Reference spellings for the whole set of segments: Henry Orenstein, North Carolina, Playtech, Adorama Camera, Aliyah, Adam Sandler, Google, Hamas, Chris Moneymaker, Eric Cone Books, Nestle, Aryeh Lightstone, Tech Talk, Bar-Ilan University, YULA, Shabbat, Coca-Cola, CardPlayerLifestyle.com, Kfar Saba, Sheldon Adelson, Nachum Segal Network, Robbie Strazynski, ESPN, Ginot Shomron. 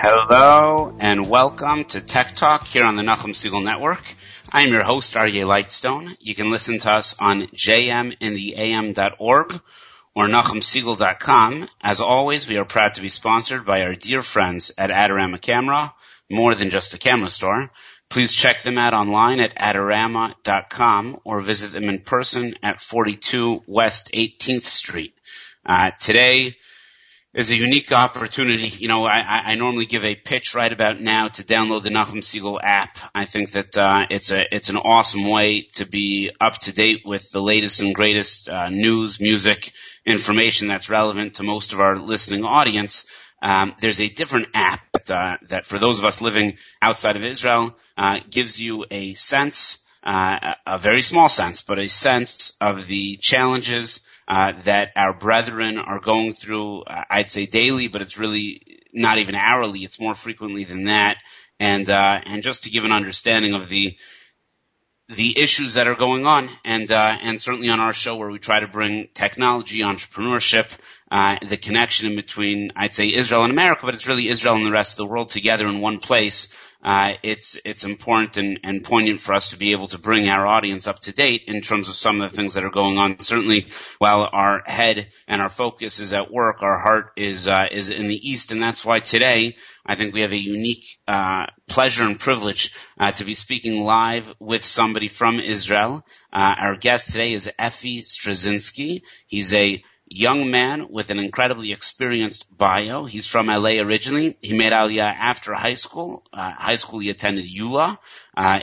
Hello and welcome to Tech Talk here on the Nachum Segal Network. I'm your host, Aryeh Lightstone. You can listen to us on jmintheam.org or nachumsegal.com. As always, we are proud to be sponsored by our dear friends at Adorama Camera, more than just a camera store. Please check them out online at adorama.com or visit them in person at 42 West 18th Street. Today is a unique opportunity. You know, I normally give a pitch right about now to download the Nachum Segal app. I think that it's an awesome way to be up to date with the latest and greatest news, music, information that's relevant to most of our listening audience. There's a different app that for those of us living outside of Israel gives you a sense, a very small sense, but a sense of the challenges that our brethren are going through, I'd say daily, but it's really not even hourly. It's more frequently than that. And just to give an understanding of the issues that are going on. And certainly on our show where we try to bring technology, entrepreneurship, the connection in between, I'd say Israel and America, but it's really Israel and the rest of the world together in one place. It's important and poignant for us to be able to bring our audience up to date in terms of some of the things that are going on. Certainly, while our head and our focus is at work, our heart is in the East, and that's why today I think we have a unique pleasure and privilege to be speaking live with somebody from Israel. Our guest today is Robbie Strazynski. He's a young man with an incredibly experienced bio. He's from LA originally. He made Aliyah after high school. He attended YULA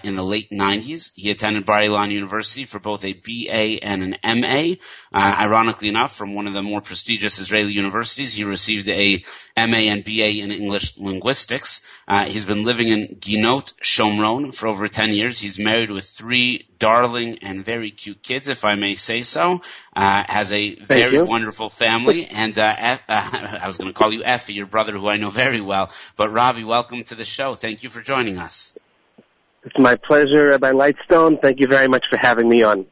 in the late 90s. He attended Bar-Ilan University for both a BA and an MA. Ironically enough, from one of the more prestigious Israeli universities, he received a MA and BA in English linguistics. He's been living in Ginot Shomron for over 10 years. He's married with three darling and very cute kids, if I may say so. Has a very wonderful family. And I was going to call you Effie, your brother, who I know very well. But Robbie, welcome to the show. Thank you for joining us. It's my pleasure, Rabbi Lightstone. Thank you very much for having me on.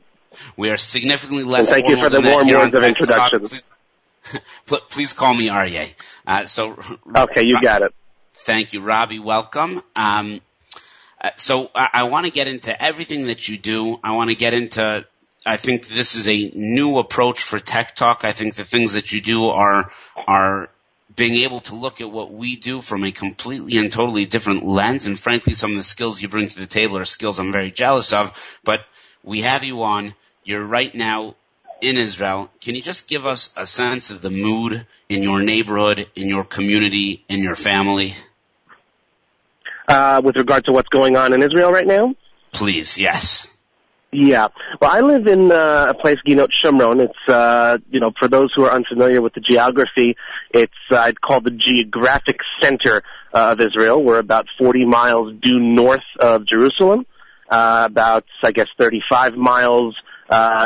We are significantly less formal than that. Thank you for the warm words of introduction. Please call me Aryeh. Okay, you got it. Thank you, Robbie. Welcome. So I want to get into everything that you do. I want to get into – I think this is a new approach for Tech Talk. I think the things that you do are being able to look at what we do from a completely and totally different lens. And frankly, some of the skills you bring to the table are skills I'm very jealous of. But we have you on. You're right now in Israel. Can you just give us a sense of the mood in your neighborhood, in your community, in your family? With regard to what's going on in Israel right now? Please, yes. Yeah. Well, I live in a place, Ginot Shomron. It's, for those who are unfamiliar with the geography, it's I'd call the geographic center of Israel. We're about 40 miles due north of Jerusalem, about, 35 miles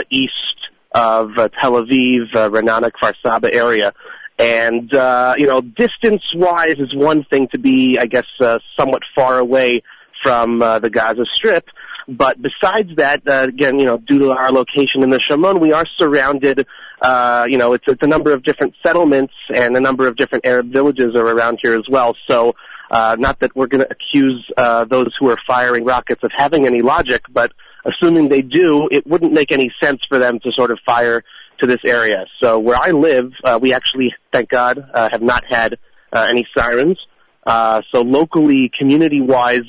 east of Tel Aviv, Ra'anana, Kfar Saba area. And, distance-wise is one thing to be, somewhat far away from the Gaza Strip. But besides that, due to our location in the Shomron, we are surrounded, it's a number of different settlements and a number of different Arab villages are around here as well. So, not that we're going to accuse those who are firing rockets of having any logic, but assuming they do, it wouldn't make any sense for them to sort of fire to this area. So where I live, we actually, thank God, have not had any sirens. So locally, community-wise,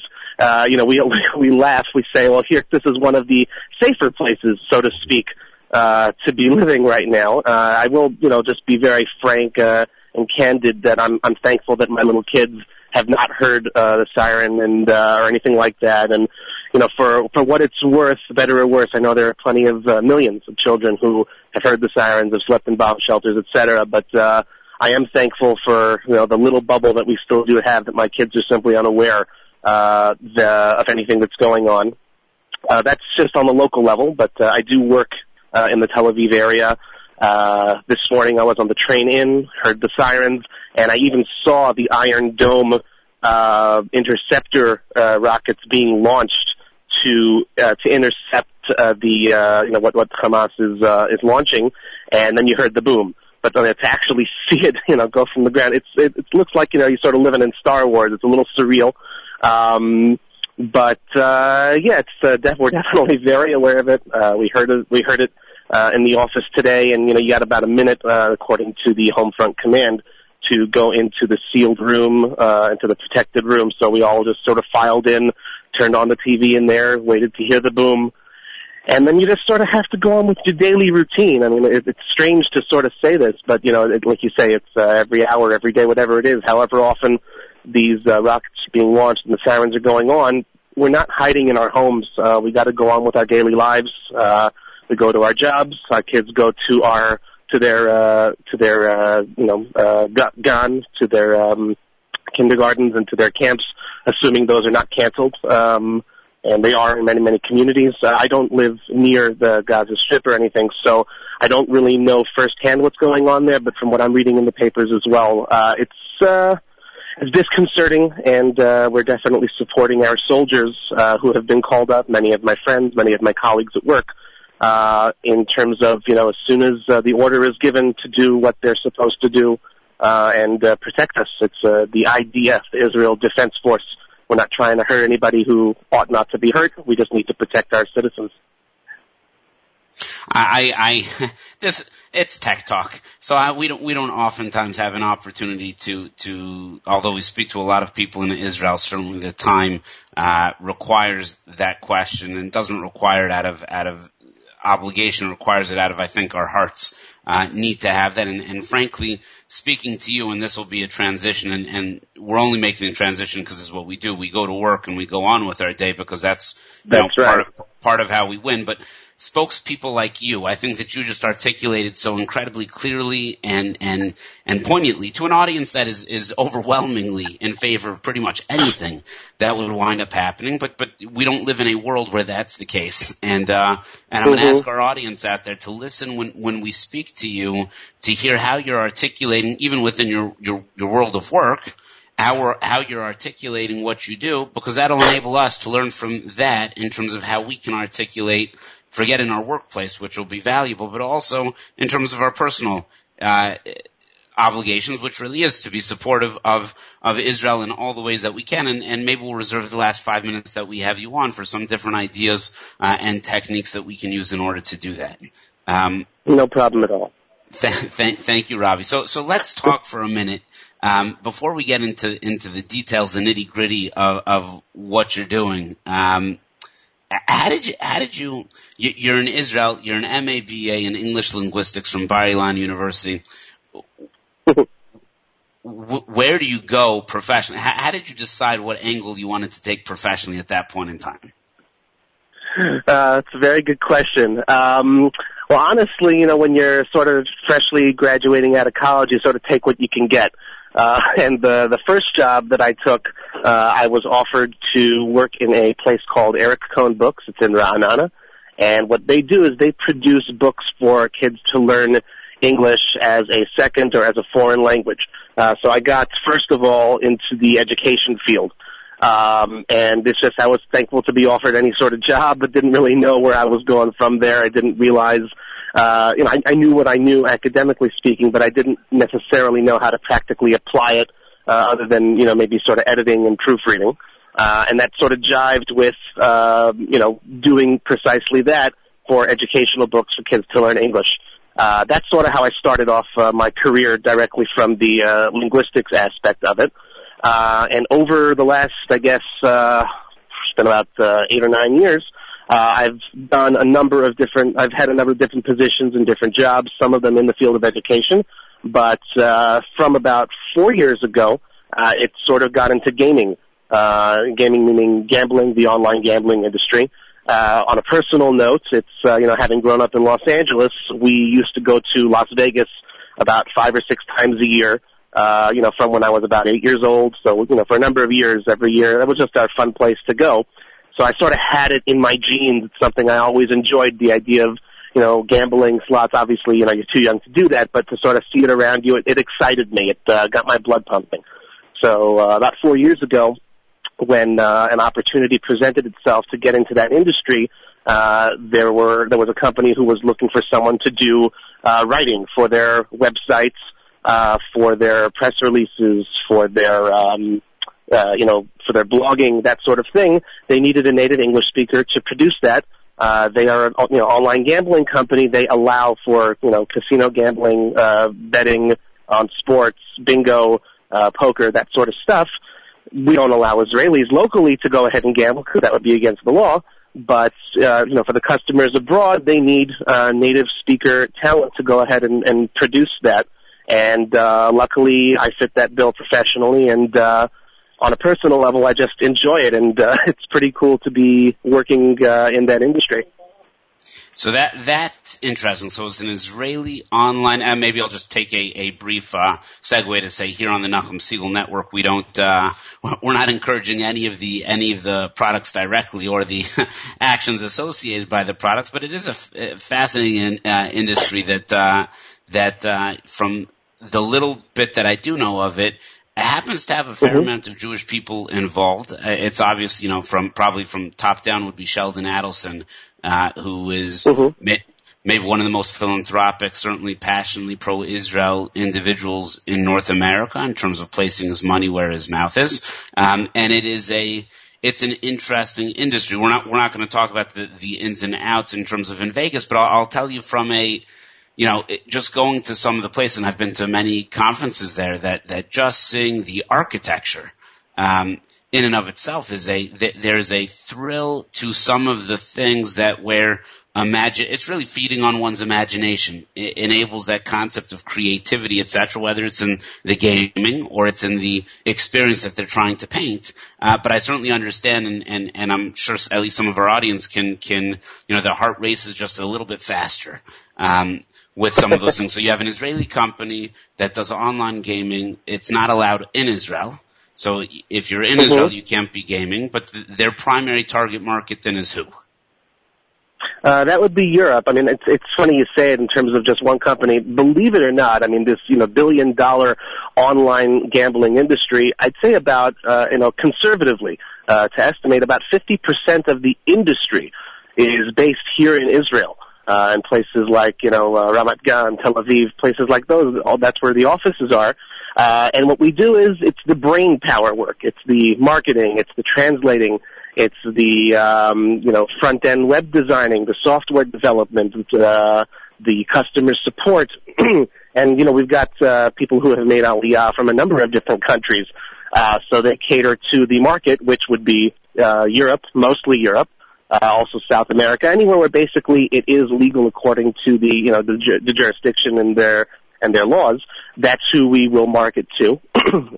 we laugh, we say, well, here, this is one of the safer places, so to speak, to be living right now. I will, just be very frank, and candid that I'm thankful that my little kids have not heard, the siren and, or anything like that. And, for what it's worth, better or worse, I know there are plenty of, millions of children who have heard the sirens, have slept in bomb shelters, etc. But, I am thankful for, the little bubble that we still do have that my kids are simply unaware of anything that's going on. That's just on the local level, but I do work in the Tel Aviv area. This morning I was on the train in, heard the sirens, and I even saw the Iron Dome interceptor rockets being launched to intercept the what Hamas is launching, and then you heard the boom. but then to actually see it, you know, go from the ground, it looks like, you know, you're sort of living in Star Wars. It's a little surreal. We're definitely very aware of it. We heard it in the office today, and, you know, you got about a minute, according to the home front command, to go into the sealed room, into the protected room. So we all just sort of filed in, turned on the TV in there, waited to hear the boom. And then you just sort of have to go on with your daily routine. I mean, it's strange to sort of say this, but, you know, like you say, it's every hour, every day, whatever it is, however often these rockets are being launched and the sirens are going on, we're not hiding in our homes. We got to go on with our daily lives. We go to our jobs. Our kids go to their kindergartens and to their camps, assuming those are not canceled. And they are in many, many communities. I don't live near the Gaza Strip or anything, so I don't really know firsthand what's going on there, but from what I'm reading in the papers as well, it's disconcerting, and we're definitely supporting our soldiers who have been called up, many of my friends, many of my colleagues at work, in terms of, you know, as soon as the order is given to do what they're supposed to do and protect us. It's the IDF, the Israel Defense Force. We're not trying to hurt anybody who ought not to be hurt. We just need to protect our citizens. It's Tech Talk. So we don't oftentimes have an opportunity to, although we speak to a lot of people in Israel, certainly the time, requires that question and doesn't require it out of obligation, requires it out of, I think, our hearts, need to have that. And frankly, speaking to you, and this will be a transition, and we're only making a transition because it's what we do. We go to work and we go on with our day because that's right. Part of how we win. But spokespeople like you, I think that you just articulated so incredibly clearly and poignantly to an audience that is overwhelmingly in favor of pretty much anything that would wind up happening. But we don't live in a world where that's the case. And I'm going to ask our audience out there to listen when we speak to you, to hear how you're articulating, even within your world of work, how you're articulating what you do, because that'll enable us to learn from that in terms of how we can articulate, forget in our workplace, which will be valuable, but also in terms of our personal obligations, which really is to be supportive of Israel in all the ways that we can. And maybe we'll reserve the last 5 minutes that we have you on for some different ideas and techniques that we can use in order to do that. No problem at all. Thank you, Robbie. So let's talk for a minute. Before we get into the details, the nitty gritty of what you're doing, you're in Israel, you're an MA/BA in English linguistics from Bar-Ilan University. Where do you go professionally? How did you decide what angle you wanted to take professionally at that point in time? That's a very good question. Well, honestly, you know, when you're sort of freshly graduating out of college, you sort of take what you can get. And the first job that I took, I was offered to work in a place called Eric Cone Books. It's in Ra'anana. And what they do is they produce books for kids to learn English as a second or as a foreign language. So I got, first of all, into the education field. And it's just, I was thankful to be offered any sort of job, but didn't really know where I was going from there. I didn't realize, you know, I knew what I knew academically speaking, but I didn't necessarily know how to practically apply it, other than, you know, maybe sort of editing and proofreading. And that sort of jived with, you know, doing precisely that for educational books for kids to learn English. That's sort of how I started off my career directly from the, linguistics aspect of it. And over the last, I guess, it's been about 8 or 9 years, I've done a number of different, I've had a number of different positions and different jobs, some of them in the field of education. But from about 4 years ago, it sort of got into gaming. Gaming meaning gambling, the online gambling industry. On a personal note, it's, you know, having grown up in Los Angeles, we used to go to Las Vegas about 5 or 6 times a year. You know, from when I was about 8 years old. So, you know, for a number of years, every year, that was just our fun place to go. So I sort of had it in my genes. It's something I always enjoyed, the idea of, you know, gambling, slots. Obviously, you know, you're too young to do that, but to sort of see it around you, it excited me. It got my blood pumping. So about 4 years ago, when an opportunity presented itself to get into that industry, there was a company who was looking for someone to do writing for their websites, for their press releases, for their for their blogging, that sort of thing. They needed a native English speaker to produce that. They are an online gambling company. They allow for, casino gambling, betting on sports, bingo, poker, that sort of stuff. We don't allow Israelis locally to go ahead and gamble because that would be against the law. But, for the customers abroad, they need native speaker talent to go ahead and produce that. And luckily, I fit that bill professionally, and on a personal level, I just enjoy it, and it's pretty cool to be working in that industry. So that's interesting. So it's an Israeli online, and maybe I'll just take a brief segue to say here on the Nachum Segal Network, we don't we're not encouraging any of the products directly or the actions associated by the products, but it is a fascinating industry that from the little bit that I do know of it. It happens to have a fair amount of Jewish people involved. It's obvious, from top down would be Sheldon Adelson, who is maybe one of the most philanthropic, certainly passionately pro-Israel individuals in North America in terms of placing his money where his mouth is. And it is it's an interesting industry. We're not going to talk about the ins and outs in terms of in Vegas, but I'll tell you from just going to some of the places, and I've been to many conferences there, that just seeing the architecture in and of itself is there's a thrill to some of the things that it's really feeding on one's imagination. It enables that concept of creativity, etc., whether it's in the gaming or it's in the experience that they're trying to paint. But I certainly understand, and I'm sure at least some of our audience can their heart races just a little bit faster. With some of those things. So you have an Israeli company that does online gaming. It's not allowed in Israel. So if you're in Israel, you can't be gaming. But their primary target market then is who? That would be Europe. I mean, it's funny you say it in terms of just one company. Believe it or not, I mean, this, billion-dollar online gambling industry, I'd say about, conservatively, to estimate about 50% of the industry is based here in Israel. In places like, Ramat Gan, Tel Aviv, places like those, that's where the offices are. And what we do is it's the brain power work. It's the marketing. It's the translating. It's the, front-end web designing, the software development, the customer support. And, we've got people who have made Aliyah from a number of different countries. So they cater to the market, which would be Europe, mostly Europe. Also South America, anywhere where basically it is legal according to the, the jurisdiction and their laws, that's who we will market to.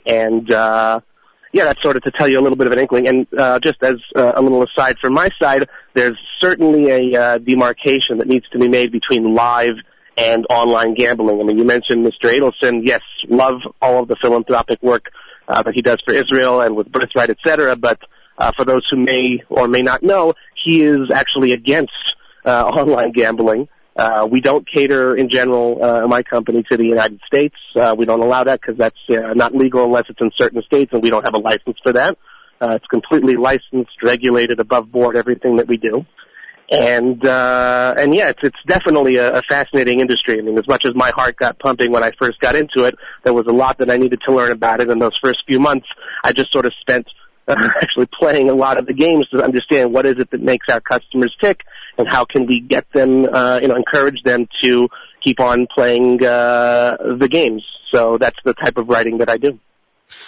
And, that's sort of to tell you a little bit of an inkling. And, just as a little aside from my side, there's certainly a demarcation that needs to be made between live and online gambling. I mean, you mentioned Mr. Adelson. Yes, love all of the philanthropic work, that he does for Israel and with Birthright, et cetera, but, for those who may or may not know, he is actually against online gambling. We don't cater in general, my company, to the United States. We don't allow that because that's not legal unless it's in certain states, and we don't have a license for that. It's completely licensed, regulated, above board, everything that we do. And it's definitely a fascinating industry. I mean, as much as my heart got pumping when I first got into it, there was a lot that I needed to learn about it. In those first few months, I just sort of spent actually playing a lot of the games to understand what is it that makes our customers tick and how can we get them, encourage them to keep on playing the games. So that's the type of writing that I do.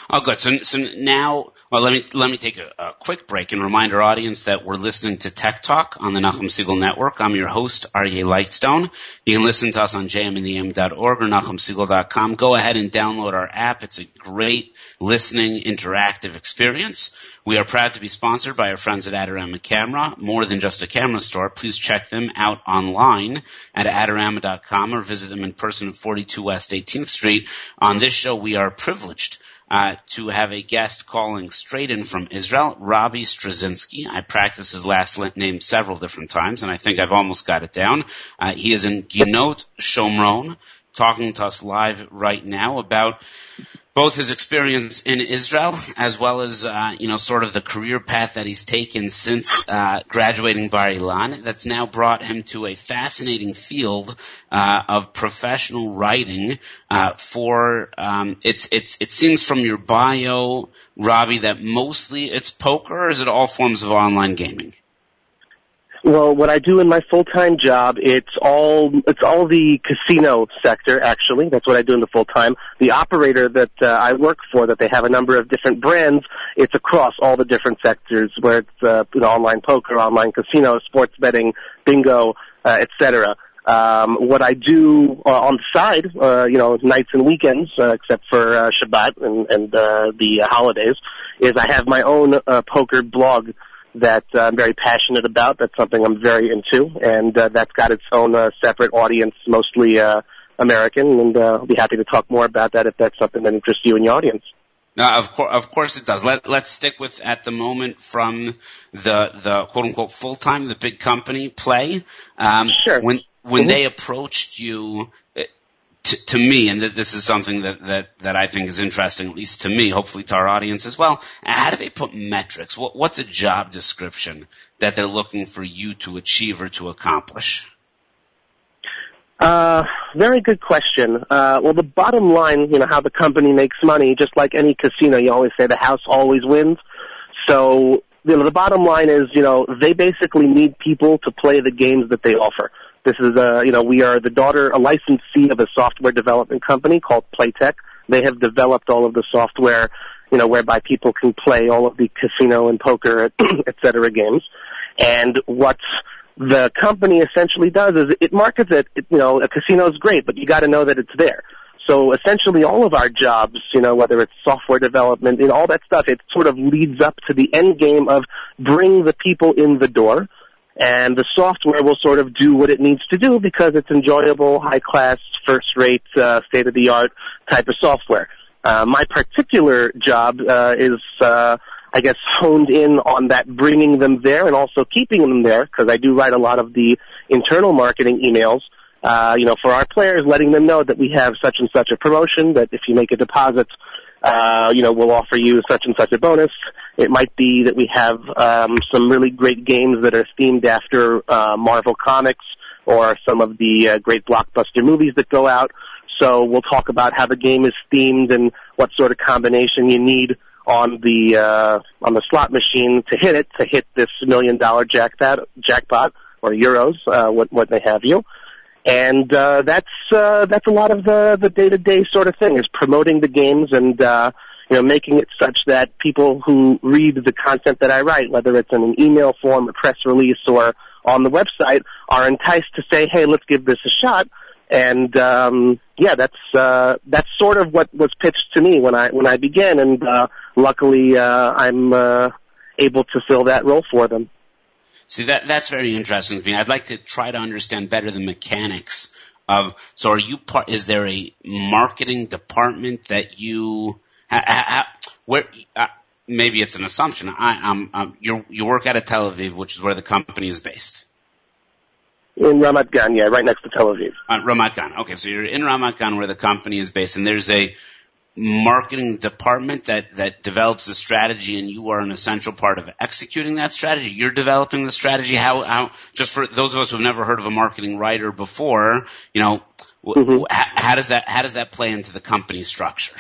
Oh, good. So now, well, let me take a quick break and remind our audience that we're listening to Tech Talk on the Nachum Segal Network. I'm your host, Aryeh Lightstone. You can listen to us on jmandtheam.org or nachumsegal.com. Go ahead and download our app. It's a great listening, interactive experience. We are proud to be sponsored by our friends at Adorama Camera, more than just a camera store. Please check them out online at adorama.com or visit them in person at 42 West 18th Street. On this show, we are privileged to have a guest calling straight in from Israel, Robbie Strazynski. I practiced his last name several different times, and I think I've almost got it down. He is in Ginot Shomron, talking to us live right now about both his experience in Israel as well as, sort of the career path that he's taken since graduating Bar-Ilan that's now brought him to a fascinating field of professional writing for it seems from your bio, Robbie, that mostly it's poker, or is it all forms of online gaming? Well, what I do in my full-time job, it's all the casino sector, actually. That's what I do in the full-time. The operator that I work for, that they have a number of different brands, it's across all the different sectors, where it's online poker, online casino, sports betting, bingo, etc. What I do on the side, nights and weekends, except for Shabbat and the holidays, is I have my own poker blog that I'm very passionate about. That's something I'm very into, and that's got its own separate audience, mostly American, and I'll be happy to talk more about that if that's something that interests you and your audience. Of course it does. Let's stick with, at the moment, from the quote-unquote full-time, the big company, Play. Sure. When they approached you, to me, and this is something that I think is interesting, at least to me, hopefully to our audience as well, how do they put metrics? What's a job description that they're looking for you to achieve or to accomplish? Very good question. Well, the bottom line, how the company makes money, just like any casino, you always say the house always wins. So, the bottom line is, they basically need people to play the games that they offer. This is we are a licensee of a software development company called Playtech. They have developed all of the software, whereby people can play all of the casino and poker, et cetera, games. And what the company essentially does is it markets it. A casino is great, but you got to know that it's there. So essentially, all of our jobs, whether it's software development and all that stuff, it sort of leads up to the end game of bring the people in the door. And the software will sort of do what it needs to do because it's enjoyable, high-class, first-rate, state-of-the-art type of software. My particular job is honed in on that, bringing them there and also keeping them there, because I do write a lot of the internal marketing emails, for our players, letting them know that we have such and such a promotion, that if you make a deposit, we'll offer you such and such a bonus. It might be that we have some really great games that are themed after Marvel Comics or some of the great blockbuster movies that go out. So we'll talk about how the game is themed and what sort of combination you need on the slot machine to hit this $1 million jackpot or euros, what they have you. And that's a lot of the day-to-day sort of thing, is promoting the games and making it such that people who read the content that I write, whether it's in an email form, a press release, or on the website, are enticed to say, hey, let's give this a shot. And that's sort of what was pitched to me when I began, and luckily I'm able to fill that role for them. See, that's very interesting to me. I'd like to try to understand better the mechanics of. So, is there a marketing department that you? Maybe it's an assumption. You work out of Tel Aviv, which is where the company is based. In Ramat Gan, yeah, right next to Tel Aviv. Ramat Gan. Okay, so you're in Ramat Gan, where the company is based, and there's a marketing department that develops the strategy, and you are an essential part of executing that strategy. You're developing the strategy. How just for those of us who've never heard of a marketing writer before, mm-hmm. how does that play into the company structure?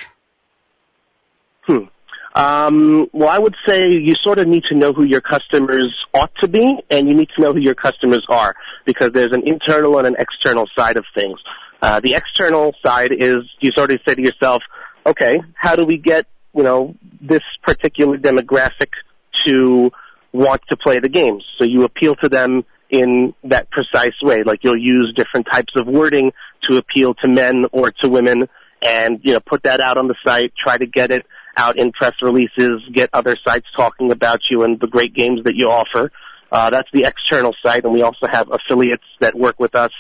Well, I would say you sort of need to know who your customers ought to be, and you need to know who your customers are, because there's an internal and an external side of things. The external side is you sort of say to yourself, okay, how do we get, this particular demographic to want to play the games? So you appeal to them in that precise way. Like, you'll use different types of wording to appeal to men or to women and, put that out on the site, try to get it out in press releases, get other sites talking about you and the great games that you offer. That's the external side, and we also have affiliates that work with us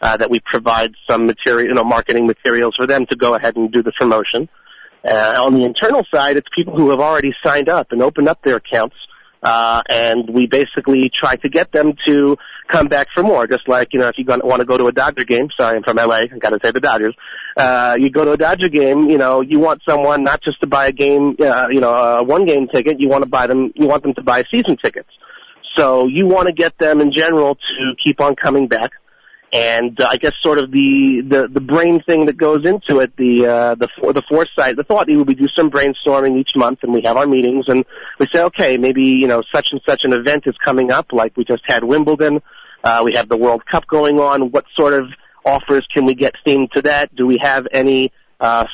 that we provide some material, marketing materials for them to go ahead and do the promotion. On the internal side, it's people who have already signed up and opened up their accounts and we basically try to get them to come back for more. Just like, you know, if you want to go to a Dodger game, sorry, I'm from L.A., I've got to say the Dodgers, you go to a Dodger game, you know, you want someone not just to buy a game, you know, a one-game ticket, you want them to buy season tickets. So you want to get them in general to keep on coming back. And I guess sort of the brain thing that goes into it, the foresight, the thought, we do some brainstorming each month, and we have our meetings, and we say, okay, maybe, you know, such and such an event is coming up, like we just had Wimbledon, we have the World Cup going on, what sort of offers can we get themed to that? Do we have any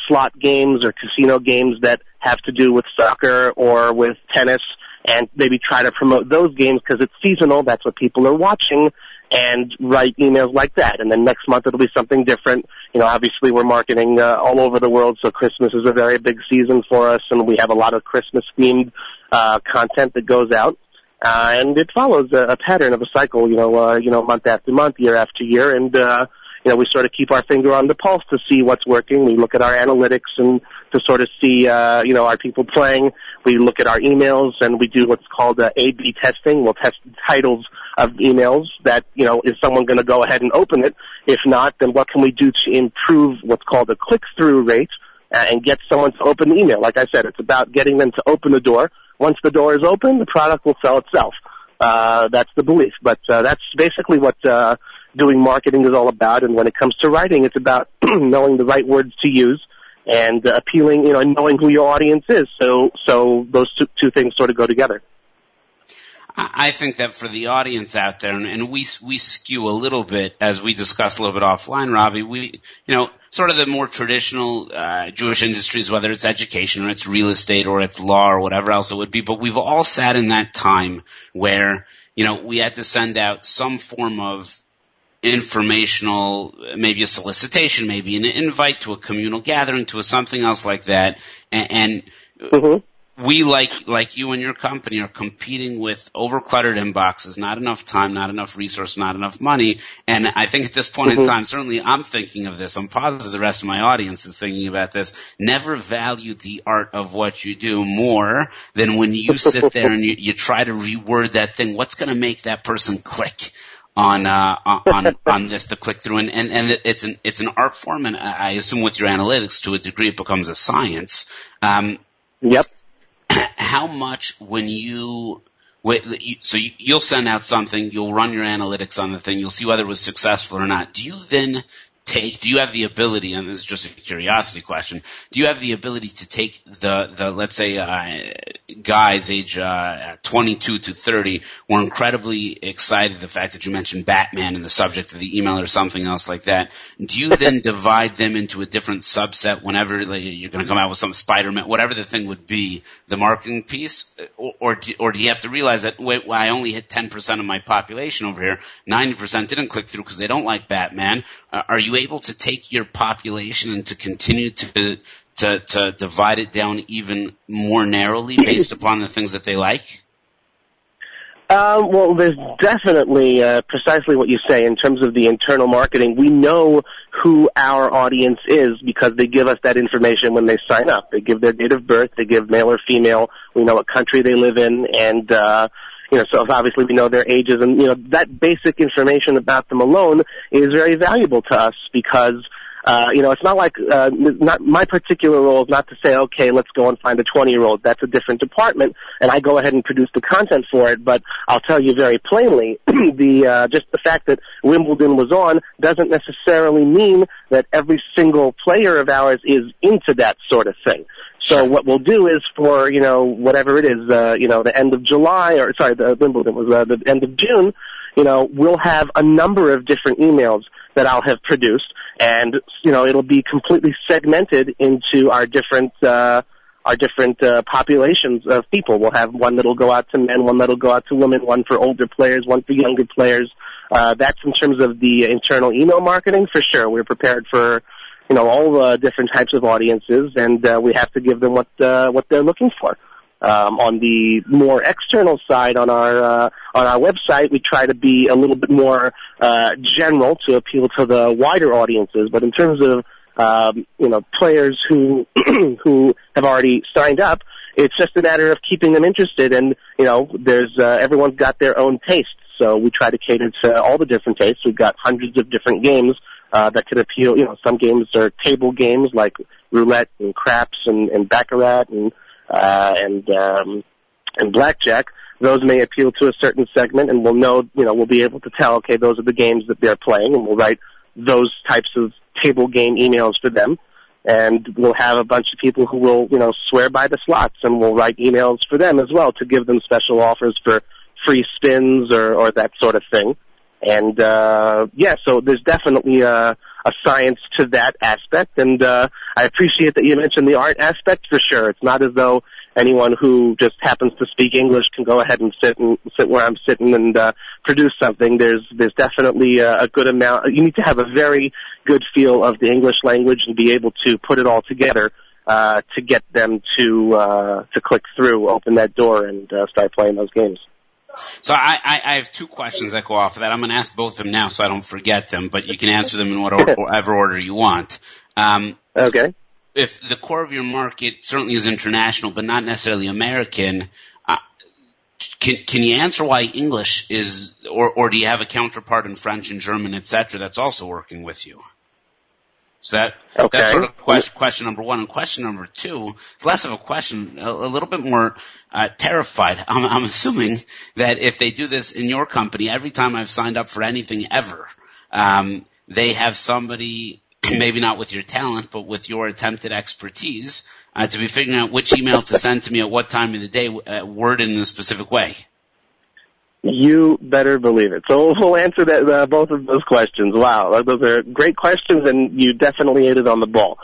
slot games or casino games that have to do with soccer or with tennis, and maybe try to promote those games because it's seasonal, that's what people are watching, and write emails like that. And then next month it'll be something different. You know, obviously we're marketing all over the world, so Christmas is a very big season for us, and we have a lot of Christmas-themed content that goes out. And it follows a pattern of a cycle, month after month, year after year. And, we sort of keep our finger on the pulse to see what's working. We look at our analytics and to sort of see, our people playing. We look at our emails, and we do what's called A/B testing. We'll test titles of emails that, you know, is someone going to go ahead and open it? If not, then what can we do to improve what's called a click-through rate and get someone to open the email? Like I said, it's about getting them to open the door. Once the door is open, the product will sell itself. That's the belief. But that's basically what doing marketing is all about. And when it comes to writing, it's about knowing the right words to use and appealing, and knowing who your audience is. So those two things sort of go together. I think that for the audience out there, and we skew a little bit, as we discussed a little bit offline, Robbie, sort of the more traditional Jewish industries, whether it's education or it's real estate or it's law or whatever else it would be, but we've all sat in that time where, we had to send out some form of informational, maybe a solicitation, maybe an invite to a communal gathering, to a something else like that, and mm-hmm. We, like you and your company, are competing with over-cluttered inboxes, not enough time, not enough resource, not enough money. And I think at this point mm-hmm. in time, certainly I'm thinking of this. I'm positive the rest of my audience is thinking about this. Never value the art of what you do more than when you sit there and you try to reword that thing. What's going to make that person click on this, the click-through? And it's an art form, and I assume with your analytics, to a degree, it becomes a science. Yep. How much when you'll send out something, you'll run your analytics on the thing, you'll see whether it was successful or not. Do you have the ability, and this is just a curiosity question, do you have the ability to take the let's say, guys age 22 to 30 were incredibly excited the fact that you mentioned Batman in the subject of the email or something else like that. Do you then divide them into a different subset whenever you're going to come out with some Spider-Man, whatever the thing would be, the marketing piece? Or do you have to realize that, wait, I only hit 10% of my population over here, 90% didn't click through because they don't like Batman. Are you able to take your population and to continue to divide it down even more narrowly based upon the things that they like? Well, there's definitely precisely what you say in terms of the internal marketing. We know who our audience is because they give us that information when they sign up. They give their date of birth, they give male or female, we know what country they live in, and so obviously we know their ages, and that basic information about them alone is very valuable to us because it's not like not my particular role is not to say, okay, let's go and find a 20-year-old. That's a different department, and I go ahead and produce the content for it. But I'll tell you very plainly, just the fact that Wimbledon was on doesn't necessarily mean that every single player of ours is into that sort of thing. So what we'll do is for, whatever it is, the end of July, or sorry, the Wimbledon was the end of June, we'll have a number of different emails that I'll have produced, and, it'll be completely segmented into our different populations of people. We'll have one that'll go out to men, one that'll go out to women, one for older players, one for younger players. That's in terms of the internal email marketing, for sure. We're prepared for, all the different types of audiences, and we have to give them what they're looking for. On the more external side, on our website, we try to be a little bit more general to appeal to the wider audiences. But in terms of players who who have already signed up. It's just a matter of keeping them interested, and there's everyone's got their own taste. So we try to cater to all the different tastes. We've got hundreds of different games that could appeal. Some games are table games like roulette and craps and baccarat and blackjack. Those may appeal to a certain segment, and we'll know, we'll be able to tell, okay, those are the games that they're playing, and we'll write those types of table game emails for them. And we'll have a bunch of people who will, swear by the slots, and we'll write emails for them as well to give them special offers for free spins or that sort of thing. And, so there's definitely a science to that aspect. And I appreciate that you mentioned the art aspect for sure. It's not as though anyone who just happens to speak English can go ahead and sit where I'm sitting and produce something. There's definitely a good amount. You need to have a very good feel of the English language and be able to put it all together to get them to click through, open that door, and start playing those games. So I have two questions that go off of that. I'm going to ask both of them now so I don't forget them, but you can answer them in whatever order you want. Okay. If the core of your market certainly is international but not necessarily American, can you answer why English is – or do you have a counterpart in French and German, et cetera, that's also working with you? So that's sort of question number one. And question number two, it's less of a question, a little bit more terrified. I'm assuming that if they do this in your company, every time I've signed up for anything ever, they have somebody – maybe not with your talent, but with your attempted expertise, to be figuring out which email to send to me at what time of the day, worded in a specific way. You better believe it. So we'll answer that, both of those questions. Wow, those are great questions, and you definitely hit it on the ball.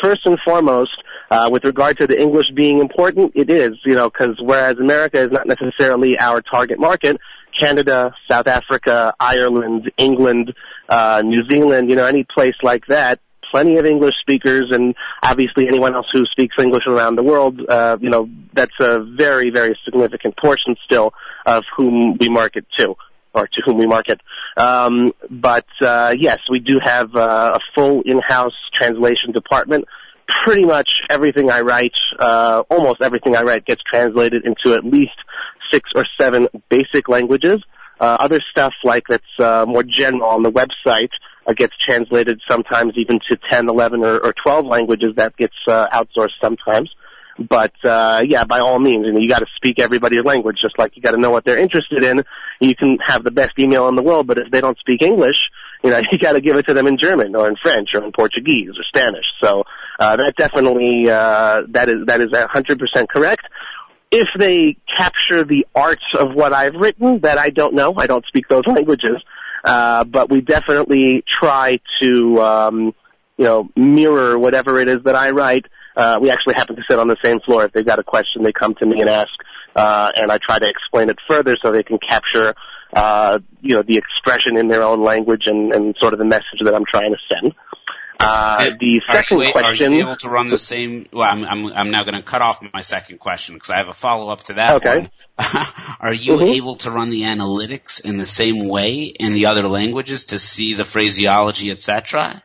First and foremost, with regard to the English being important, it is, because whereas America is not necessarily our target market, Canada, South Africa, Ireland, England, New Zealand, any place like that, plenty of English speakers, and obviously anyone else who speaks English around the world, that's a very, very significant portion still of whom we market to, or to whom we market. But yes, we do have a full in-house translation department. Pretty much everything I write, almost everything I write gets translated into at least 6 or 7 basic languages. Other stuff like that's more general on the website gets translated sometimes even to 10, 11, or 12 languages. That gets outsourced sometimes. But by all means, you got to speak everybody's language, just like you got to know what they're interested in. You can have the best email in the world, but if they don't speak English, you got to give it to them in German or in French or in Portuguese or Spanish. So that definitely that is 100% correct. If they capture the arts of what I've written, that I don't know. I don't speak those languages. But we definitely try to, mirror whatever it is that I write. We actually happen to sit on the same floor. If they've got a question, they come to me and ask, and I try to explain it further so they can capture, the expression in their own language and sort of the message that I'm trying to send. The second question. Are you able to run the same? Well, I'm now going to cut off my second question because I have a follow up to that. Okay. One. Are you able to run the analytics in the same way in the other languages to see the phraseology, etc.?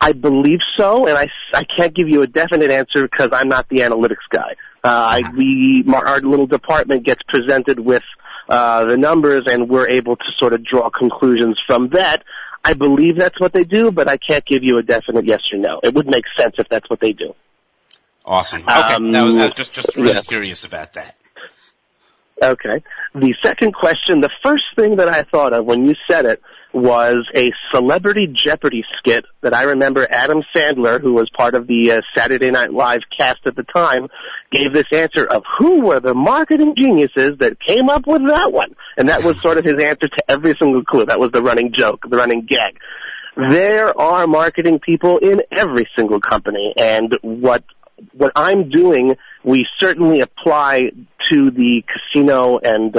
I believe so, and I can't give you a definite answer because I'm not the analytics guy. Our little department gets presented with the numbers, and we're able to sort of draw conclusions from that. I believe that's what they do, but I can't give you a definite yes or no. It would make sense if that's what they do. Awesome. Okay. I was just really curious about that. Okay. The second question, the first thing that I thought of when you said it was a Celebrity Jeopardy skit that I remember Adam Sandler, who was part of the Saturday Night Live cast at the time, gave this answer of who were the marketing geniuses that came up with that one. And that was sort of his answer to every single clue. That was the running joke, the running gag. There are marketing people in every single company, and what I'm doing, we certainly apply to the casino and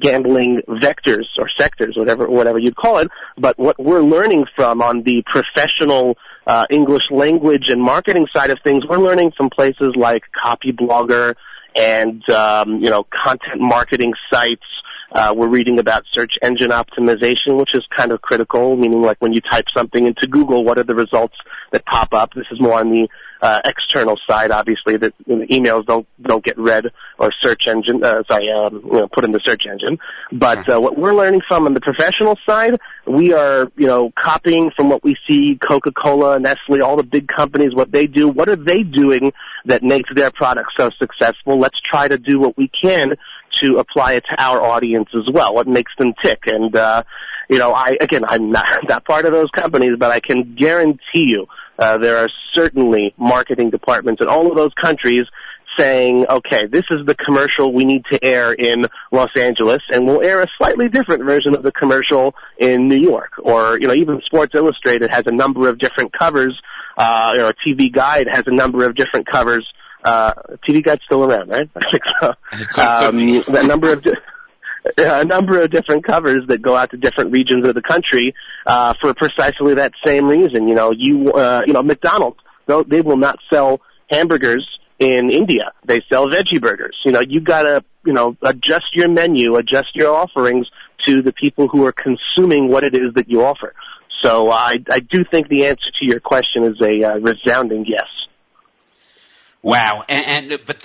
gambling vectors or sectors, whatever you'd call it. But what we're learning from on the professional English language and marketing side of things, we're learning from places like Copy Blogger and content marketing sites, We're reading about search engine optimization, which is kind of critical, meaning like when you type something into Google, what are the results that pop up? This is more on the external side, obviously, that emails don't get read or search engine, put in the search engine. But what we're learning from on the professional side, we are, copying from what we see Coca-Cola, Nestle, all the big companies, what they do. What are they doing that makes their product so successful? Let's try to do what we can to apply it to our audience as well. What makes them tick? And, I'm not part of those companies, but I can guarantee you there are certainly marketing departments in all of those countries saying, okay, this is the commercial we need to air in Los Angeles, and we'll air a slightly different version of the commercial in New York. Or, even Sports Illustrated has a number of different covers, TV Guide has a number of different covers. TV Guide's still around, right? I think so. A number of different covers that go out to different regions of the country for precisely that same reason. McDonald's, they will not sell hamburgers in India. They sell veggie burgers. You gotta, adjust your menu, adjust your offerings to the people who are consuming what it is that you offer. So I do think the answer to your question is a resounding yes. Wow. But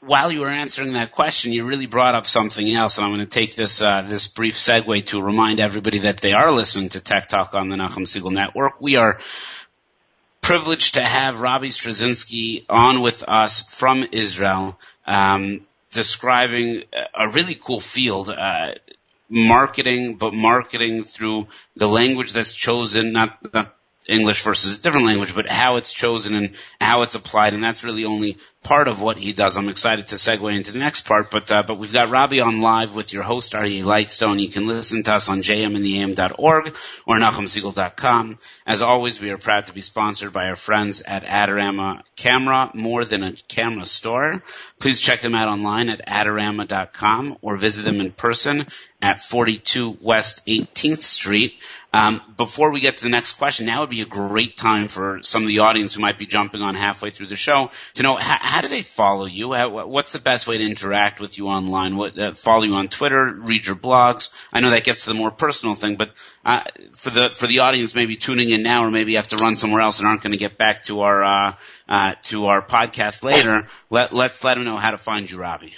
while you were answering that question, you really brought up something else, and I'm going to take this this brief segue to remind everybody that they are listening to Tech Talk on the Nachum Segal Network. We are privileged to have Robbie Strazynski on with us from Israel, describing a really cool field, marketing, but marketing through the language that's chosen, not English versus a different language, but how it's chosen and how it's applied, and that's really only part of what he does. I'm excited to segue into the next part, but we've got Robbie on live with your host, Aryeh Lightstone. You can listen to us on jmandtheam.org or NachumSegal.com. As always, we are proud to be sponsored by our friends at Adorama Camera, more than a camera store. Please check them out online at Adorama.com or visit them in person at 42 West 18th Street. Before we get to the next question, now would be a great time for some of the audience who might be jumping on halfway through the show to know, how do they follow you? What's the best way to interact with you online? Follow you on Twitter, read your blogs. I know that gets to the more personal thing, but for the audience maybe tuning in now or maybe have to run somewhere else and aren't going to get back to our podcast later, let's let them know how to find you, Robbie.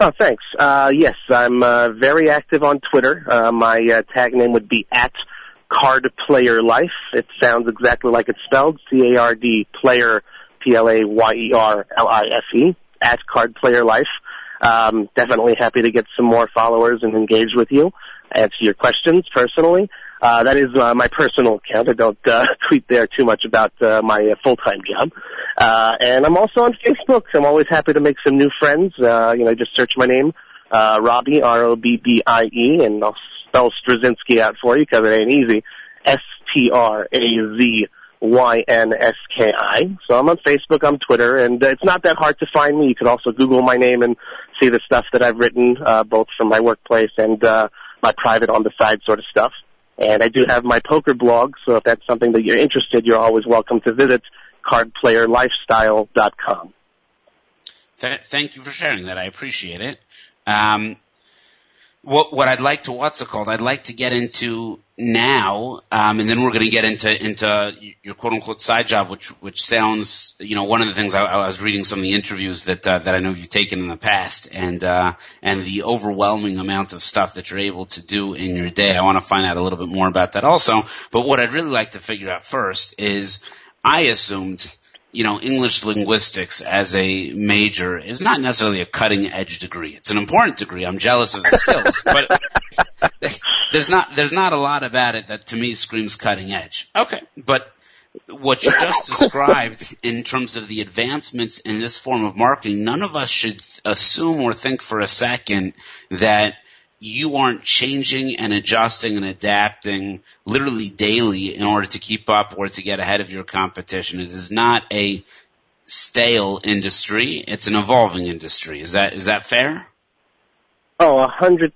Oh, thanks. Yes, I'm very active on Twitter. My tag name would be at CardPlayerLife. It sounds exactly like it's spelled, C-A-R-D, player, P-L-A-Y-E-R-L-I-F-E, at CardPlayerLife. Definitely happy to get some more followers and engage with you, answer your questions personally. That is my personal account. I don't tweet there too much about my full-time job. And I'm also on Facebook. I'm always happy to make some new friends. Just search my name, Robbie, R-O-B-B-I-E, and I'll spell Strazynski out for you because it ain't easy, S-T-R-A-Z-Y-N-S-K-I. So I'm on Facebook, I'm Twitter, and it's not that hard to find me. You can also Google my name and see the stuff that I've written, both from my workplace and my private on-the-side sort of stuff. And I do have my poker blog, so if that's something that you're interested, you're always welcome to visit CardPlayerLifestyle.com. Thank you for sharing that. I appreciate it. What I'd like to I'd like to get into now, and then we're going to get into your quote unquote side job, which sounds, one of the things I was reading some of the interviews that I know you've taken in the past, and the overwhelming amount of stuff that you're able to do in your day. I want to find out a little bit more about that also. But what I'd really like to figure out first is, I assumed, English linguistics as a major is not necessarily a cutting-edge degree. It's an important degree. I'm jealous of the skills, but there's not a lot about it that to me screams cutting edge. Okay, but what you just described in terms of the advancements in this form of marketing, none of us should assume or think for a second that you aren't changing and adjusting and adapting literally daily in order to keep up or to get ahead of your competition. It is not a stale industry. It's an evolving industry. Is that fair? Oh, 100%.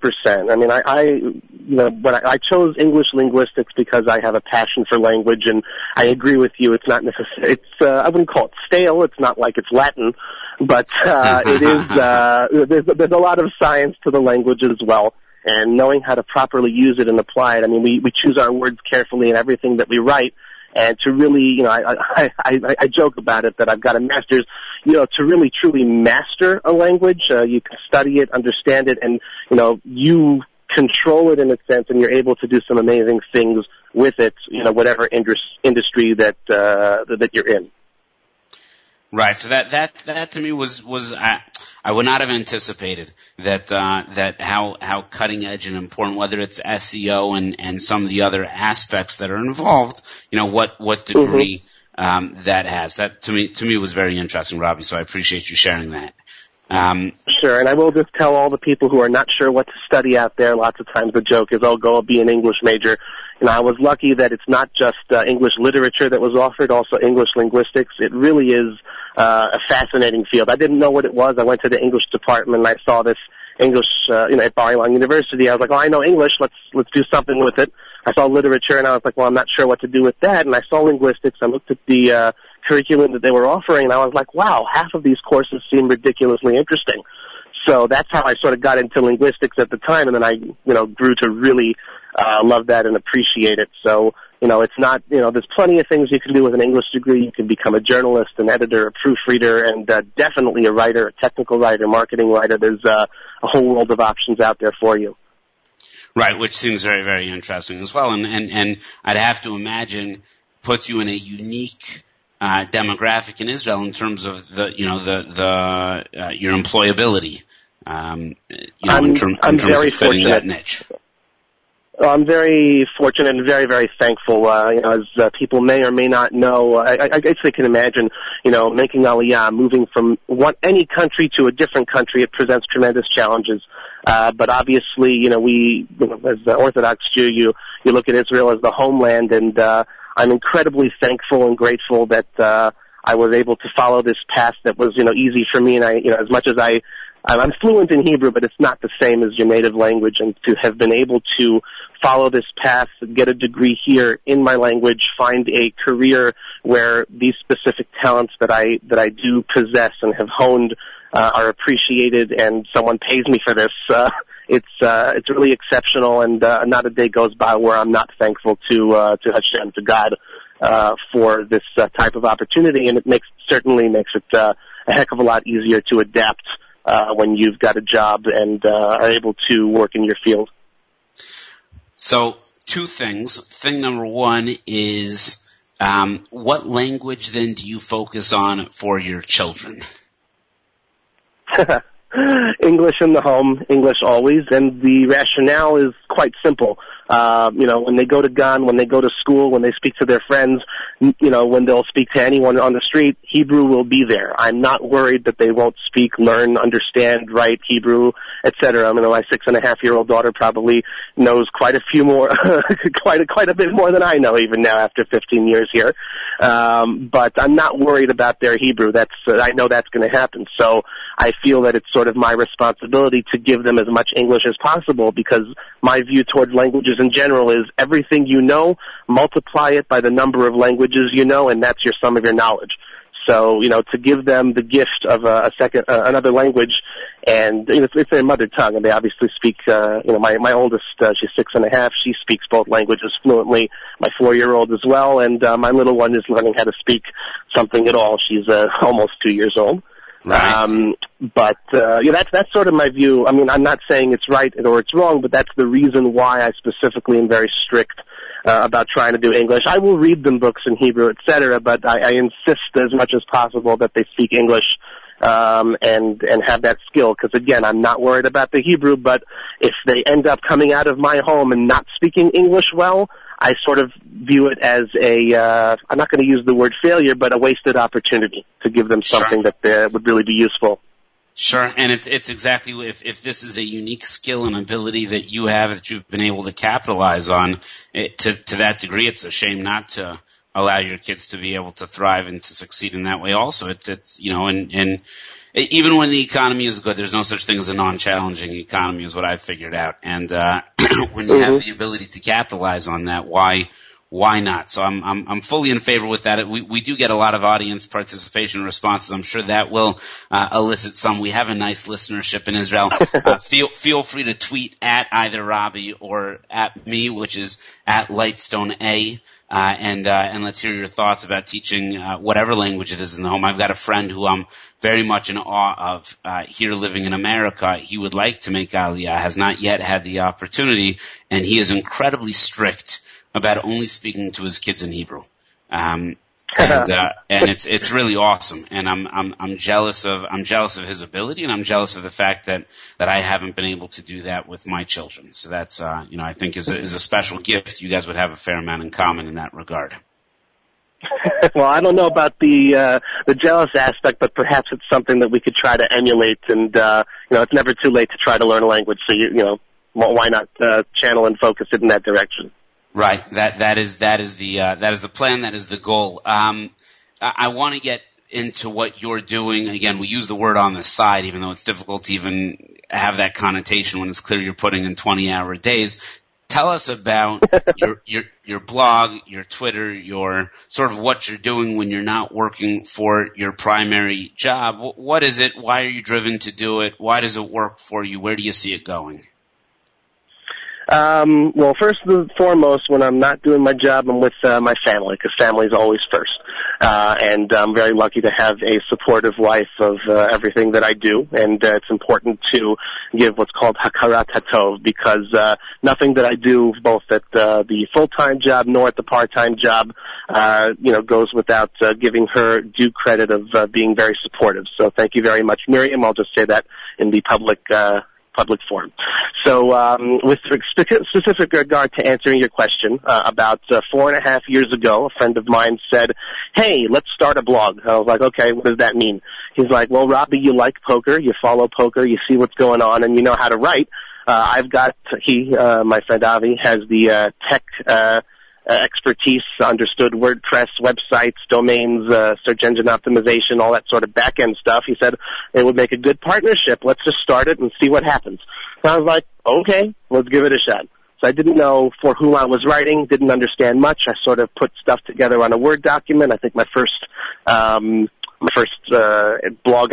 I mean, I you know, but I chose English linguistics because I have a passion for language, and I agree with you. It's not necessarily, I wouldn't call it stale. It's not like it's Latin, but it is. There's a lot of science to the language as well, and knowing how to properly use it and apply it. I mean, we choose our words carefully in everything that we write. And to really, you know, I joke about it that I've got a master's, you know, to really truly master a language, you can study it, understand it, and, you know, you control it in a sense, and you're able to do some amazing things with it, you know, whatever industry that you're in. Right. So that to me was, I would not have anticipated that, how cutting edge and important, whether it's SEO and some of the other aspects that are involved, you know, what degree, that has. That to me was very interesting, Robbie. So I appreciate you sharing that. Sure. And I will just tell all the people who are not sure what to study out there. Lots of times the joke is, oh, go be an English major. And I was lucky that it's not just English literature that was offered, also English linguistics. It really is a fascinating field. I didn't know what it was. I went to the English department and I saw this English, you know, at Bar-Ilan University. I was like, oh, I know English. Let's do something with it. I saw literature and I was like, well, I'm not sure what to do with that. And I saw linguistics. I looked at the curriculum that they were offering and I was like, wow, half of these courses seem ridiculously interesting. So that's how I sort of got into linguistics at the time, and then I, you know, grew to really love that and appreciate it. So, you know, it's not, you know, there's plenty of things you can do with an English degree. You can become a journalist, an editor, a proofreader, and definitely a writer, a technical writer, marketing writer. There's a whole world of options out there for you. Right, which seems very, very interesting as well, and I'd have to imagine puts you in a unique demographic in Israel in terms of the, you know, the your employability. You know, in terms very of fitting fortunate. That niche. Well, I'm very fortunate and very, very thankful. You know, as people may or may not know, I guess they can imagine, you know, making Aliyah, moving from any country to a different country, it presents tremendous challenges. But obviously, you know, we, as the Orthodox Jew, you look at Israel as the homeland, and I'm incredibly thankful and grateful that I was able to follow this path that was, you know, easy for me. And I, you know, as much as I'm fluent in Hebrew, but it's not the same as your native language, and to have been able to follow this path, get a degree here in my language, find a career where these specific talents that I do possess and have honed are appreciated, and someone pays me for this. It's really exceptional, and not a day goes by where I'm not thankful to Hashem, to God, for this type of opportunity, and it certainly makes it a heck of a lot easier to adapt when you've got a job and are able to work in your field. So, two things. Thing number one is, what language then do you focus on for your children? English in the home, English always, and the rationale is quite simple. You know, when they go to Gan, when they go to school, when they speak to their friends, you know, when they'll speak to anyone on the street, Hebrew will be there. I'm not worried that they won't speak, learn, understand, write Hebrew, etc. I mean, my 6.5-year-old daughter probably knows quite a few more, quite a bit more than I know even now after 15 years here. But I'm not worried about their Hebrew. That's I know that's going to happen. So I feel that it's sort of my responsibility to give them as much English as possible, because my view towards languages in general is everything you know, multiply it by the number of languages you know, and that's your sum of your knowledge. So, you know, to give them the gift of another language, and you know, it's their mother tongue, and they obviously speak. You know, my oldest, she's 6.5. She speaks both languages fluently. My 4-year-old as well, and my little one is learning how to speak something at all. She's almost 2 years old. Right. But yeah, that's sort of my view. I mean, I'm not saying it's right or it's wrong, but that's the reason why I specifically am very strict about trying to do English. I will read them books in Hebrew, etc., but I insist as much as possible that they speak English and have that skill, because, again, I'm not worried about the Hebrew, but if they end up coming out of my home and not speaking English well, I sort of view it as I'm not going to use the word failure, but a wasted opportunity to give them something sure. that would really be useful. Sure, and it's exactly, if this is a unique skill and ability that you have that you've been able to capitalize on, to that degree, it's a shame not to allow your kids to be able to thrive and to succeed in that way also. It's you know, and even when the economy is good, there's no such thing as a non-challenging economy, is what I've figured out. And when you have the ability to capitalize on that, why not? So I'm fully in favor with that. We do get a lot of audience participation responses. I'm sure that will elicit some. We have a nice listenership in Israel. Feel free to tweet at either Robbie or at me, which is at Lightstone A. And let's hear your thoughts about teaching whatever language it is in the home. I've got a friend who I'm very much in awe of here living in America. He would like to make Aliyah, has not yet had the opportunity, and he is incredibly strict about only speaking to his kids in Hebrew. And it's really awesome. And I'm jealous of his ability, and I'm jealous of the fact that I haven't been able to do that with my children. So that's, I think is a special gift. You guys would have a fair amount in common in that regard. Well, I don't know about the jealous aspect, but perhaps it's something that we could try to emulate. And, it's never too late to try to learn a language. So, why not channel and focus it in that direction? Right. That is the plan. That is the goal. I want to get into what you're doing. Again, we use the word on the side, even though it's difficult to even have that connotation when it's clear you're putting in 20-hour days. Tell us about your blog, your Twitter, your sort of what you're doing when you're not working for your primary job. What is it? Why are you driven to do it? Why does it work for you? Where do you see it going? Well, first and foremost, when I'm not doing my job, I'm with my family, because family is always first. And I'm very lucky to have a supportive wife of everything that I do. And it's important to give what's called hakarat hatov, because nothing that I do, both at the full-time job nor at the part-time job, goes without giving her due credit of being very supportive. So thank you very much, Miriam. I'll just say that in the public forum. So with specific regard to answering your question, about 4.5 years ago, a friend of mine said, hey, let's start a blog. I was like, okay, what does that mean? He's like, well, Robbie, you like poker, you follow poker, you see what's going on, and you know how to write. My friend Avi, has the tech expertise, understood WordPress, websites, domains, search engine optimization, all that sort of back-end stuff. He said it would make a good partnership. Let's just start it and see what happens. So I was like, okay, let's give it a shot. So I didn't know for whom I was writing, didn't understand much. I sort of put stuff together on a Word document. I think my first blog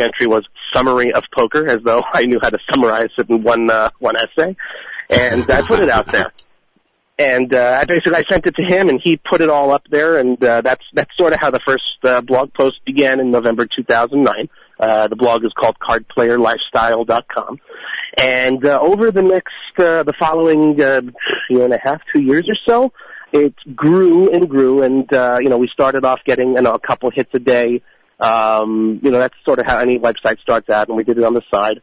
entry was Summary of Poker, as though I knew how to summarize it in one essay. And I put it out there. And I sent it to him, and he put it all up there, and that's sort of how the first blog post began in November 2009. The blog is called CardPlayerLifestyle.com. And over the following year and a half, 2 years or so, it grew, and we started off getting a couple hits a day. That's sort of how any website starts out, and we did it on the side.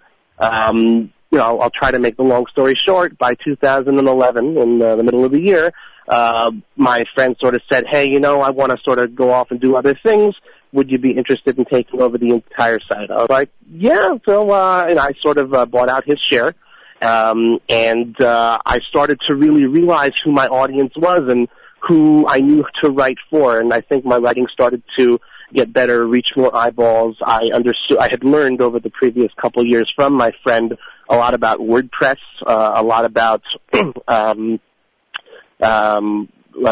I'll try to make the long story short. By 2011, in the middle of the year, my friend sort of said, hey, I want to sort of go off and do other things. Would you be interested in taking over the entire site? I was like, yeah. So I sort of bought out his share. And I started to really realize who my audience was and who I knew to write for. And I think my writing started to get better, reach more eyeballs. I understood. I had learned over the previous couple of years from my friend a lot about WordPress, a lot about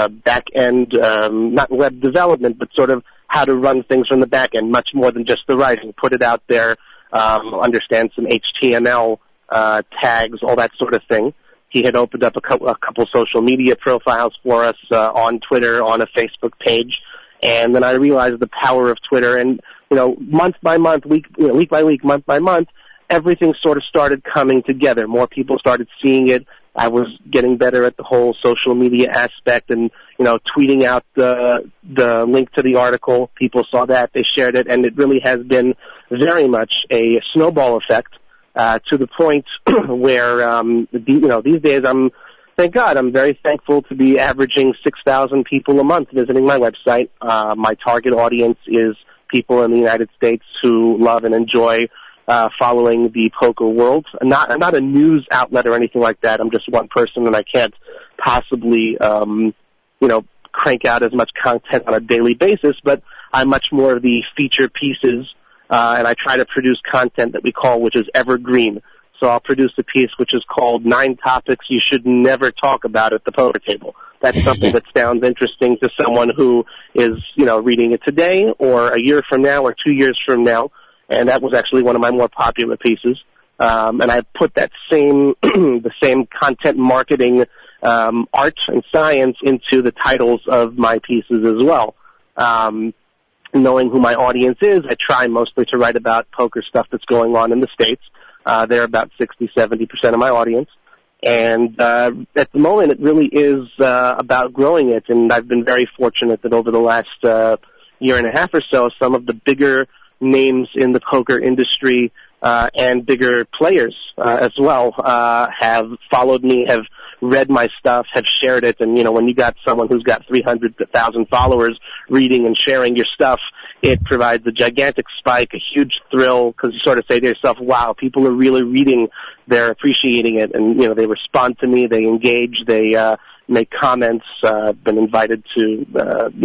back-end, not web development, but sort of how to run things from the back end, much more than just the writing. Put it out there, understand some HTML tags, all that sort of thing. He had opened up a couple social media profiles for us on Twitter, on a Facebook page, and then I realized the power of Twitter. And month by month, week by week, month by month, everything sort of started coming together. More people started seeing it. I was getting better at the whole social media aspect and, tweeting out the link to the article. People saw that. They shared it. And it really has been very much a snowball effect to the point where, these days I'm very thankful to be averaging 6,000 people a month visiting my website. My target audience is people in the United States who love and enjoy following the poker world. I'm not a news outlet or anything like that. I'm just one person, and I can't possibly, crank out as much content on a daily basis, but I'm much more of the feature pieces and I try to produce content that we call, which is evergreen. So I'll produce a piece which is called 9 Topics You Should Never Talk About at the Poker Table. That's something that sounds interesting to someone who is, you know, reading it today or a year from now or 2 years from now. And that was actually one of my more popular pieces. And I put that same, the same content marketing, art and science into the titles of my pieces as well. Knowing who my audience is, I try mostly to write about poker stuff that's going on in the States. They're about 60, 70% of my audience. And at the moment, it really is about growing it. And I've been very fortunate that over the last year and a half or so, some of the bigger names in the poker industry and bigger players as well have followed me, have read my stuff, have shared it. And, you know, when you got someone who's got 300,000 followers reading and sharing your stuff, it provides a gigantic spike, a huge thrill, because you sort of say to yourself, wow, people are really reading, they're appreciating it, and, you know, they respond to me, they engage, they make comments. I've been invited to you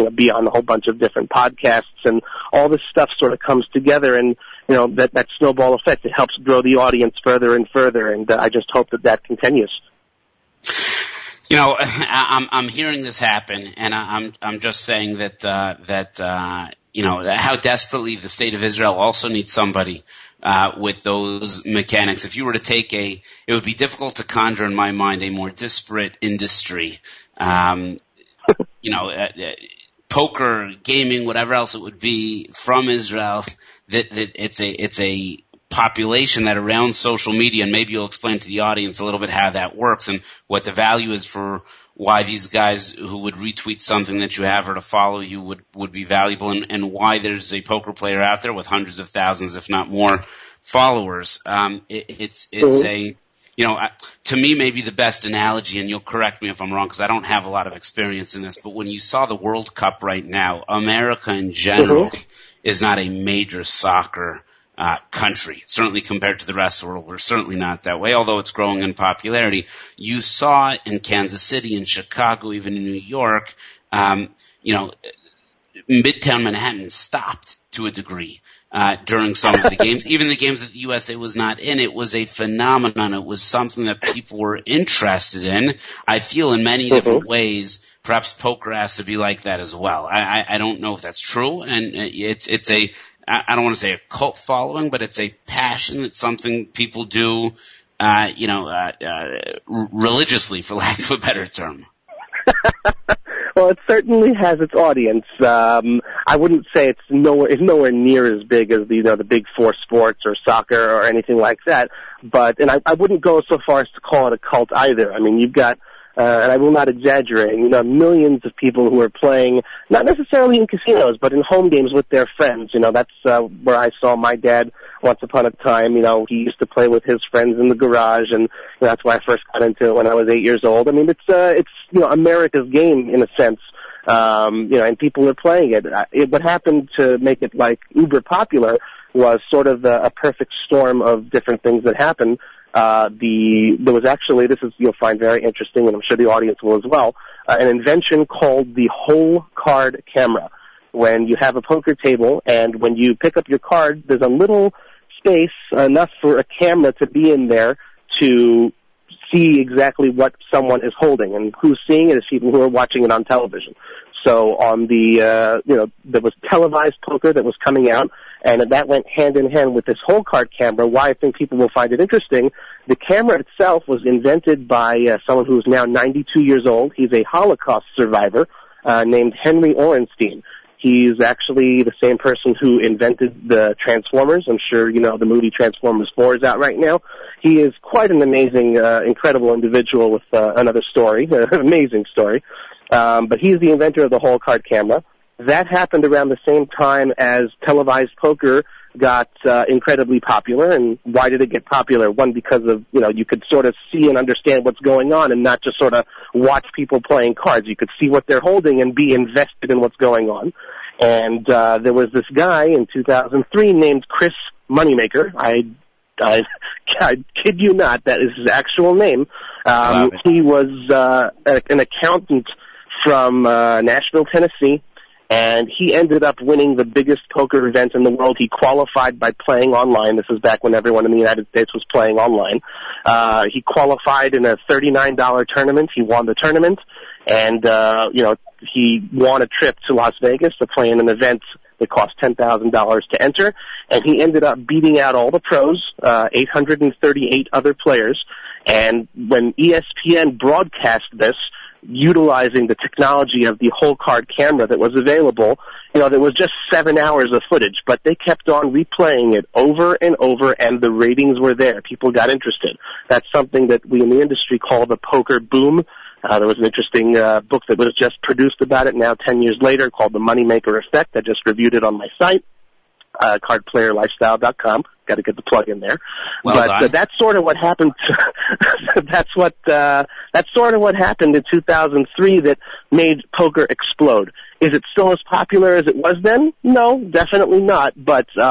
know, be on a whole bunch of different podcasts, and all this stuff sort of comes together, and, you know, that snowball effect, it helps grow the audience further and further, and I just hope that continues. You know, I'm hearing this happen, and I'm just saying that you know, how desperately the state of Israel also needs somebody with those mechanics. If you were to take it would be difficult to conjure in my mind a more disparate industry. You know, poker, gaming, whatever else it would be, from Israel. That it's a population that around social media, and maybe you'll explain to the audience a little bit how that works and what the value is for why these guys who would retweet something that you have or to follow you would be valuable, and why there's a poker player out there with hundreds of thousands, if not more, followers. It's a, you know, to me maybe the best analogy, and you'll correct me if I'm wrong because I don't have a lot of experience in this, but when you saw the World Cup right now, America in general is not a major soccer country, certainly compared to the rest of the world. We're certainly not that way, although it's growing in popularity. You saw it in Kansas City, in Chicago, even in New York. You know, Midtown Manhattan stopped to a degree during some of the games, even the games that the USA was not in. It was a phenomenon. It was something that people were interested in. I feel in many different ways, perhaps poker has to be like that as well. I don't know if that's true, and it's a, I don't want to say a cult following, but it's a passion. It's something people do, you know, religiously, for lack of a better term. Well, it certainly has its audience. I wouldn't say it's nowhere near as big as the big four sports or soccer or anything like that. But I wouldn't go so far as to call it a cult either. I mean, you've got. And I will not exaggerate, you know, millions of people who are playing, not necessarily in casinos, but in home games with their friends. You know, that's where I saw my dad once upon a time. You know, he used to play with his friends in the garage, and you know, that's why I first got into it when I was 8 years old. I mean, it's you know, America's game in a sense, you know, and people are playing it. What happened to make it, like, uber popular was sort of a perfect storm of different things that happened. There was actually, this is, you'll find very interesting, and I'm sure the audience will as well, an invention called the whole card camera. When you have a poker table and when you pick up your card, there's a little space enough for a camera to be in there to see exactly what someone is holding, and who's seeing it is people who are watching it on television. So on the, you know, there was televised poker that was coming out, and that went hand in hand with this whole card camera. Why I think people will find it interesting, the camera itself was invented by someone who's now 92 years old. He's a Holocaust survivor named Henry Orenstein. He's actually the same person who invented the Transformers. I'm sure you know the movie Transformers 4 is out right now. He is quite an amazing, incredible individual with another story, an amazing story. But he's the inventor of the whole card camera. That happened around the same time as televised poker got incredibly popular. And why did it get popular? One, because of, you know, you could sort of see and understand what's going on and not just sort of watch people playing cards. You could see what they're holding and be invested in what's going on. And there was this guy in 2003 named Chris Moneymaker. I kid you not, that is his actual name. He was an accountant from Nashville, Tennessee. And he ended up winning the biggest poker event in the world. He qualified by playing online. This is back when everyone in the United States was playing online. He qualified in a $39 tournament. He won the tournament. And, you know, he won a trip to Las Vegas to play in an event that cost $10,000 to enter. And he ended up beating out all the pros, 838 other players. And when ESPN broadcast this, utilizing the technology of the whole card camera that was available, you know, there was just 7 hours of footage, but they kept on replaying it over and over, and the ratings were there. People got interested. That's something that we in the industry call the poker boom. There was an interesting book that was just produced about it now 10 years later called The Moneymaker Effect. I just reviewed it on my site, CardPlayerLifestyle.com. Got to get the plug in there. Well, but that's sort of what happened. That's sort of what happened in 2003 that made poker explode. Is it still as popular as it was then? No, definitely not. But, you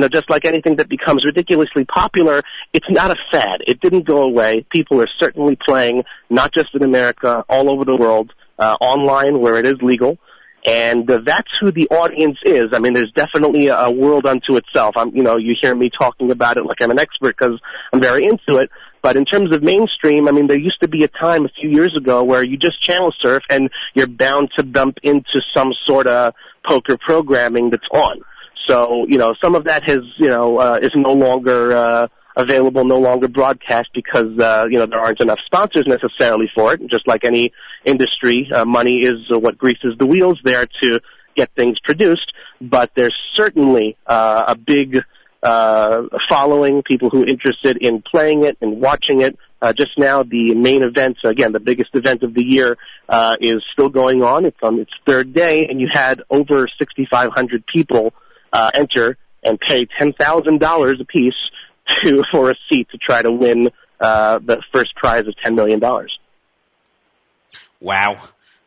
know, just like anything that becomes ridiculously popular, it's not a fad. It didn't go away. People are certainly playing, not just in America, all over the world, online where it is legal. And that's who the audience is. I mean, there's definitely a world unto itself. You know, you hear me talking about it like I'm an expert because I'm very into it. But in terms of mainstream, I mean, there used to be a time a few years ago where you just channel surf and you're bound to bump into some sort of poker programming that's on. So, you know, some of that has, you know, is no longer available, no longer broadcast because, you know, there aren't enough sponsors necessarily for it. And just like any industry, money is what greases the wheels there to get things produced. But there's certainly a big following, people who are interested in playing it and watching it. Just now, the main event, again, the biggest event of the year, is still going on. It's on its third day, and you had over 6,500 people enter and pay $10,000 apiece for a seat to try to win the first prize of $10 million. Wow.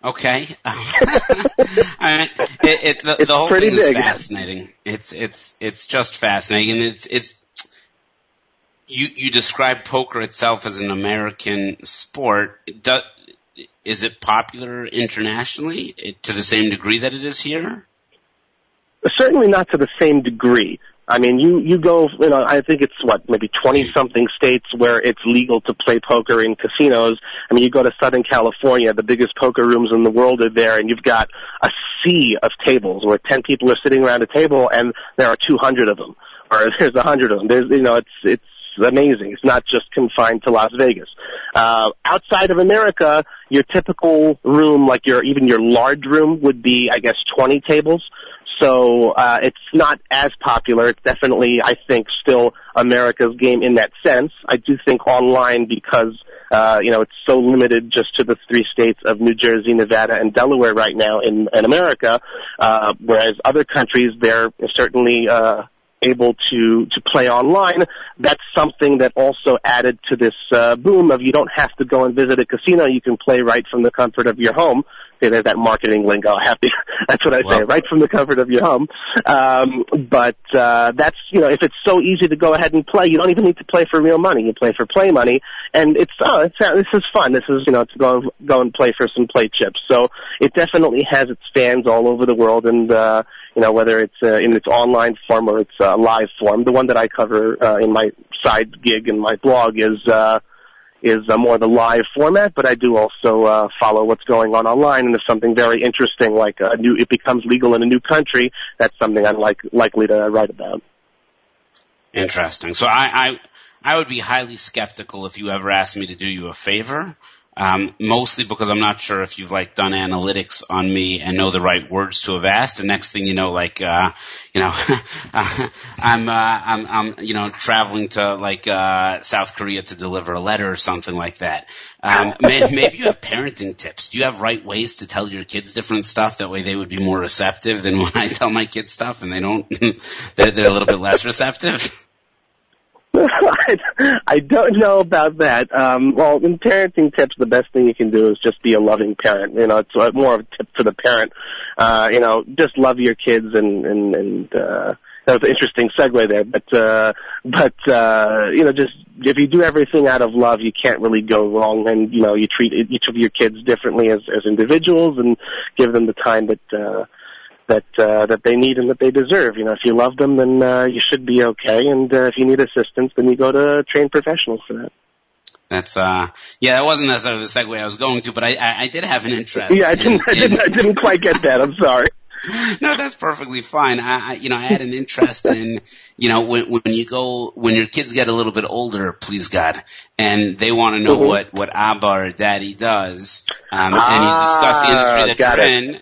Okay. I mean, the whole thing is fascinating. It's just fascinating. And you describe poker itself as an American sport. Is it popular internationally to the same degree that it is here? Certainly not to the same degree. I mean, you go, you know, I think it's what, maybe 20-something states where it's legal to play poker in casinos. I mean, you go to Southern California, the biggest poker rooms in the world are there, and you've got a sea of tables where 10 people are sitting around a table and there are 200 of them, or there's 100 of them. There's, you know, it's amazing. It's not just confined to Las Vegas. Outside of America, your typical room, like even your large room would be, I guess, 20 tables. So it's not as popular. It's definitely, I think, still America's game in that sense. I do think online because, you know, it's so limited just to the three states of New Jersey, Nevada, and Delaware right now in America, whereas other countries, they're certainly able to play online. That's something that also added to this boom of you don't have to go and visit a casino. You can play right from the comfort of your home. Say there's that marketing lingo, happy. That's what I say, right from the comfort of your home. But that's, you know, if it's so easy to go ahead and play, you don't even need to play for real money. You play for play money, and this is fun. This is, you know, to go and play for some play chips. So it definitely has its fans all over the world, and you know, whether it's in its online form or its live form. The one that I cover in my side gig and my blog is more the live format, but I do also follow what's going on online, and if something very interesting, like it becomes legal in a new country, that's something I'm likely to write about. Interesting. So I would be highly skeptical if you ever asked me to do you a favor, mostly because I'm not sure if you've, like, done analytics on me and know the right words to have asked. The next thing you know, like, you know, I'm you know, traveling to, like, South Korea to deliver a letter or something like that. Maybe you have parenting tips. Do you have right ways to tell your kids different stuff? That way they would be more receptive than when I tell my kids stuff and they don't, they're a little bit less receptive. I don't know about that. Well, in parenting tips, the best thing you can do is just be a loving parent. You know, it's more of a tip to the parent. You know, just love your kids and that was an interesting segue there. But you know, just if you do everything out of love, you can't really go wrong. And, you know, you treat each of your kids differently as individuals and give them the time that that they need and that they deserve. You know, if you love them, then you should be okay. And if you need assistance, then you go to trained professionals for that. That's that wasn't necessarily the segue I was going to, but I did have an interest. Yeah, I didn't quite get that. I'm sorry. No, that's perfectly fine. I had an interest in, you know, when your kids get a little bit older, please God, and they want to know mm-hmm. what Abba or Daddy does, and you discuss the industry that you're in.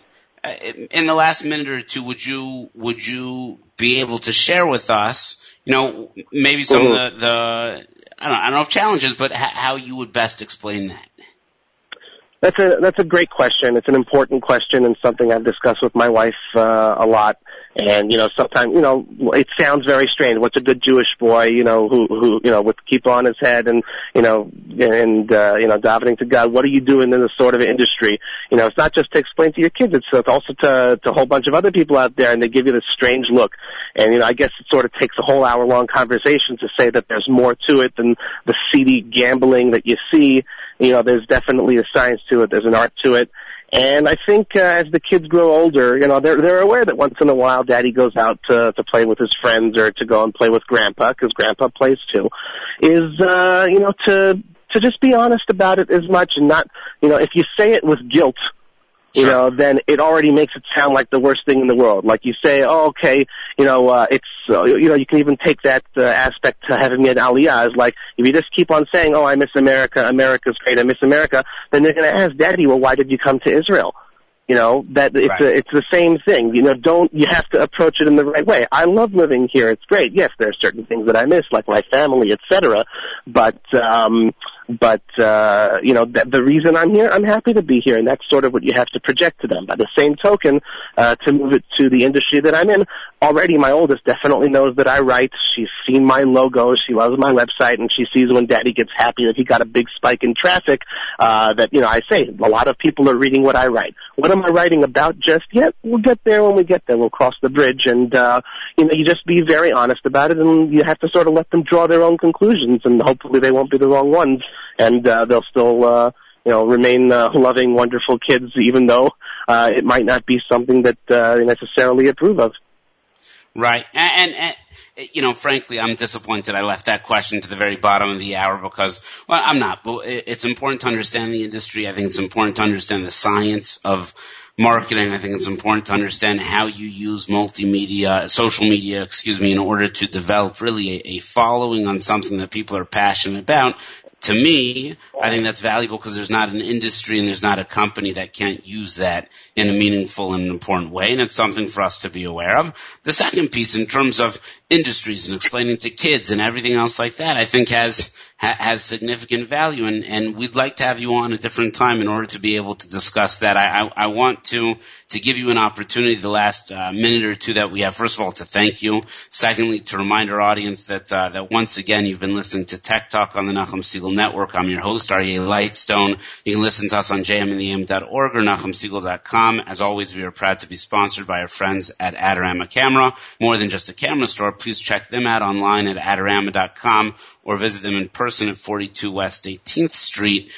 In the last minute or two, would you be able to share with us, you know, maybe some mm-hmm. of the I don't know if challenges, but how you would best explain that? That's a great question. It's an important question and something I've discussed with my wife a lot. And sometimes it sounds very strange. What's a good Jewish boy? Who with keep on his head and davening to God. What are you doing in this sort of industry? It's not just to explain to your kids. It's also to a whole bunch of other people out there, and they give you this strange look. And I guess it sort of takes a whole hour long conversation to say that there's more to it than the seedy gambling that you see. There's definitely a science to it. There's an art to it. And I think as the kids grow older, they're aware that once in a while Daddy goes out to play with his friends or to go and play with Grandpa, because Grandpa plays too, is to just be honest about it as much and not, if you say it with guilt, sure. Then it already makes it sound like the worst thing in the world. Like you say, you can even take that aspect to having an aliyah. Is like, if you just keep on saying, I miss America, America's great, I miss America, then they're going to ask, Daddy, well, why did you come to Israel? It's the same thing. You have to approach it in the right way. I love living here. It's great. Yes, there are certain things that I miss, like my family, etc. But the reason I'm here, I'm happy to be here, and that's sort of what you have to project to them. By the same token, to move it to the industry that I'm in, already my oldest definitely knows that I write. She's seen my logos. She loves my website, and she sees when Daddy gets happy that he got a big spike in traffic, I say a lot of people are reading what I write. What am I writing about just yet? We'll get there when we get there. We'll cross the bridge, and you just be very honest about it, and you have to sort of let them draw their own conclusions, and hopefully they won't be the wrong ones, and they'll still remain loving, wonderful kids, even though it might not be something that they necessarily approve of. Right, and frankly, I'm disappointed I left that question to the very bottom of the hour because, well, I'm not. But it's important to understand the industry. I think it's important to understand the science of marketing. I think it's important to understand how you use social media, in order to develop really a following on something that people are passionate about. To me, I think that's valuable because there's not an industry and there's not a company that can't use that in a meaningful and important way, and it's something for us to be aware of. The second piece, in terms of industries and explaining to kids and everything else like that, I think has significant value, and we'd like to have you on a different time in order to be able to discuss that. I want to give you an opportunity the last minute or two that we have, first of all, to thank you. Secondly, to remind our audience that once again, you've been listening to Tech Talk on the Nachum Segal Network. I'm your host, Aryeh Lightstone. You can listen to us on jmandtheam.org or nachumsegal.com. As always, we are proud to be sponsored by our friends at Adorama Camera. More than just a camera store, please check them out online at adorama.com or visit them in person at 42 West 18th Street.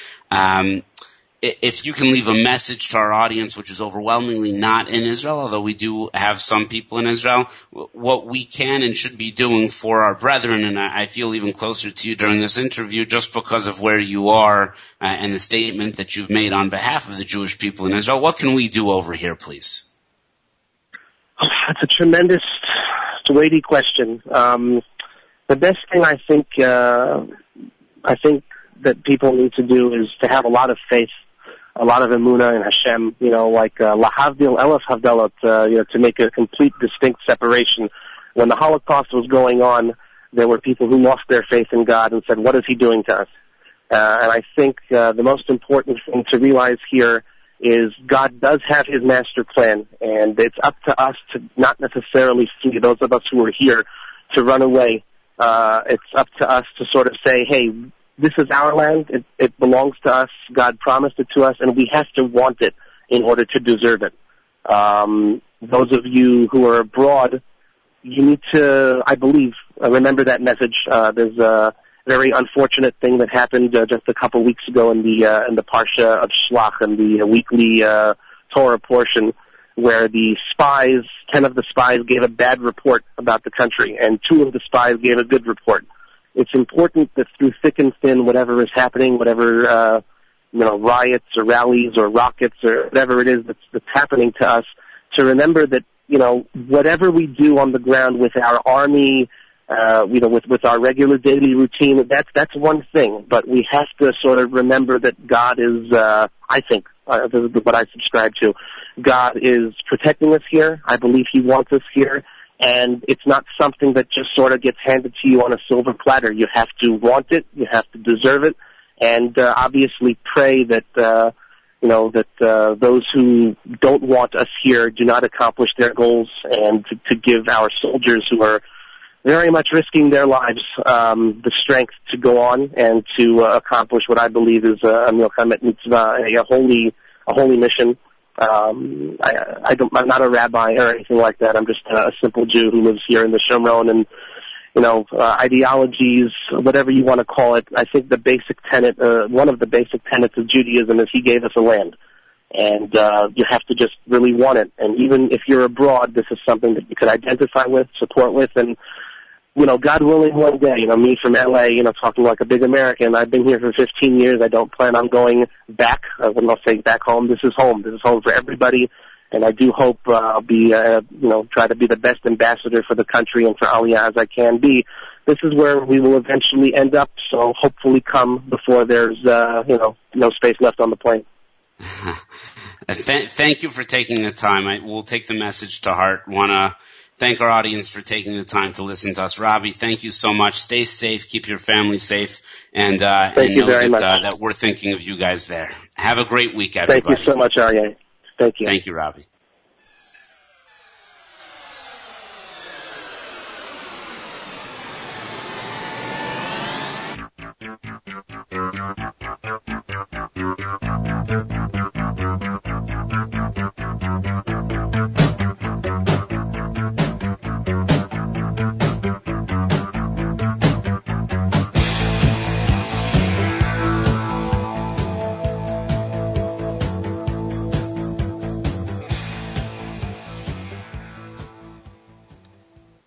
If you can leave a message to our audience, which is overwhelmingly not in Israel, although we do have some people in Israel, what we can and should be doing for our brethren, and I feel even closer to you during this interview just because of where you are and the statement that you've made on behalf of the Jewish people in Israel, what can we do over here, please? Oh, that's a tremendous, weighty question. The best thing I think that people need to do is to have a lot of faith, a lot of emunah in Hashem, lahavdil elef havdalot, to make a complete distinct separation. When the Holocaust was going on, there were people who lost their faith in God and said, what is he doing to us? And I think the most important thing to realize here is God does have his master plan, and it's up to us to not necessarily see those of us who are here to run away. It's up to us to sort of say, hey, this is our land, it belongs to us, God promised it to us, and we have to want it in order to deserve it. Those of you who are abroad, you need to, I believe, remember that message. There's a very unfortunate thing that happened just a couple weeks ago in the Parsha of Shlach, in the weekly Torah portion. where the spies, 10 of the spies gave a bad report about the country, and 2 of the spies gave a good report. It's important that through thick and thin, whatever is happening, whatever riots or rallies or rockets or whatever it is that's happening to us, to remember that, you know, whatever we do on the ground with our army, with our regular daily routine, that's one thing. But we have to sort of remember that God is, this is what I subscribe to. God is protecting us here. I believe He wants us here. And it's not something that just sort of gets handed to you on a silver platter. You have to want it. You have to deserve it. And obviously pray that, those who don't want us here do not accomplish their goals, and to give our soldiers, who are very much risking their lives, the strength to go on and to accomplish what I believe is a milchemet mitzvah, a holy mission. I'm not a rabbi or anything like that. I'm just a simple Jew who lives here in the Shomron, and ideologies, whatever you want to call it. I think the basic tenet, one of the basic tenets of Judaism, is He gave us a land, and you have to just really want it. And even if you're abroad, this is something that you can identify with, support with, and God willing, one day, me from LA, talking like a big American, I've been here for 15 years. I don't plan on going back. When I'll say back home, this is home. This is home for everybody. And I do hope I'll be, try to be the best ambassador for the country and for Aliyah as I can be. This is where we will eventually end up, so hopefully come before there's, no space left on the plane. Thank you for taking the time. We'll take the message to heart. Want to thank our audience for taking the time to listen to us. Robbie, thank you so much. Stay safe. Keep your family safe. And that we're thinking of you guys there. Have a great week, everybody. Thank you so much, Aryeh. Thank you. Thank you, Robbie.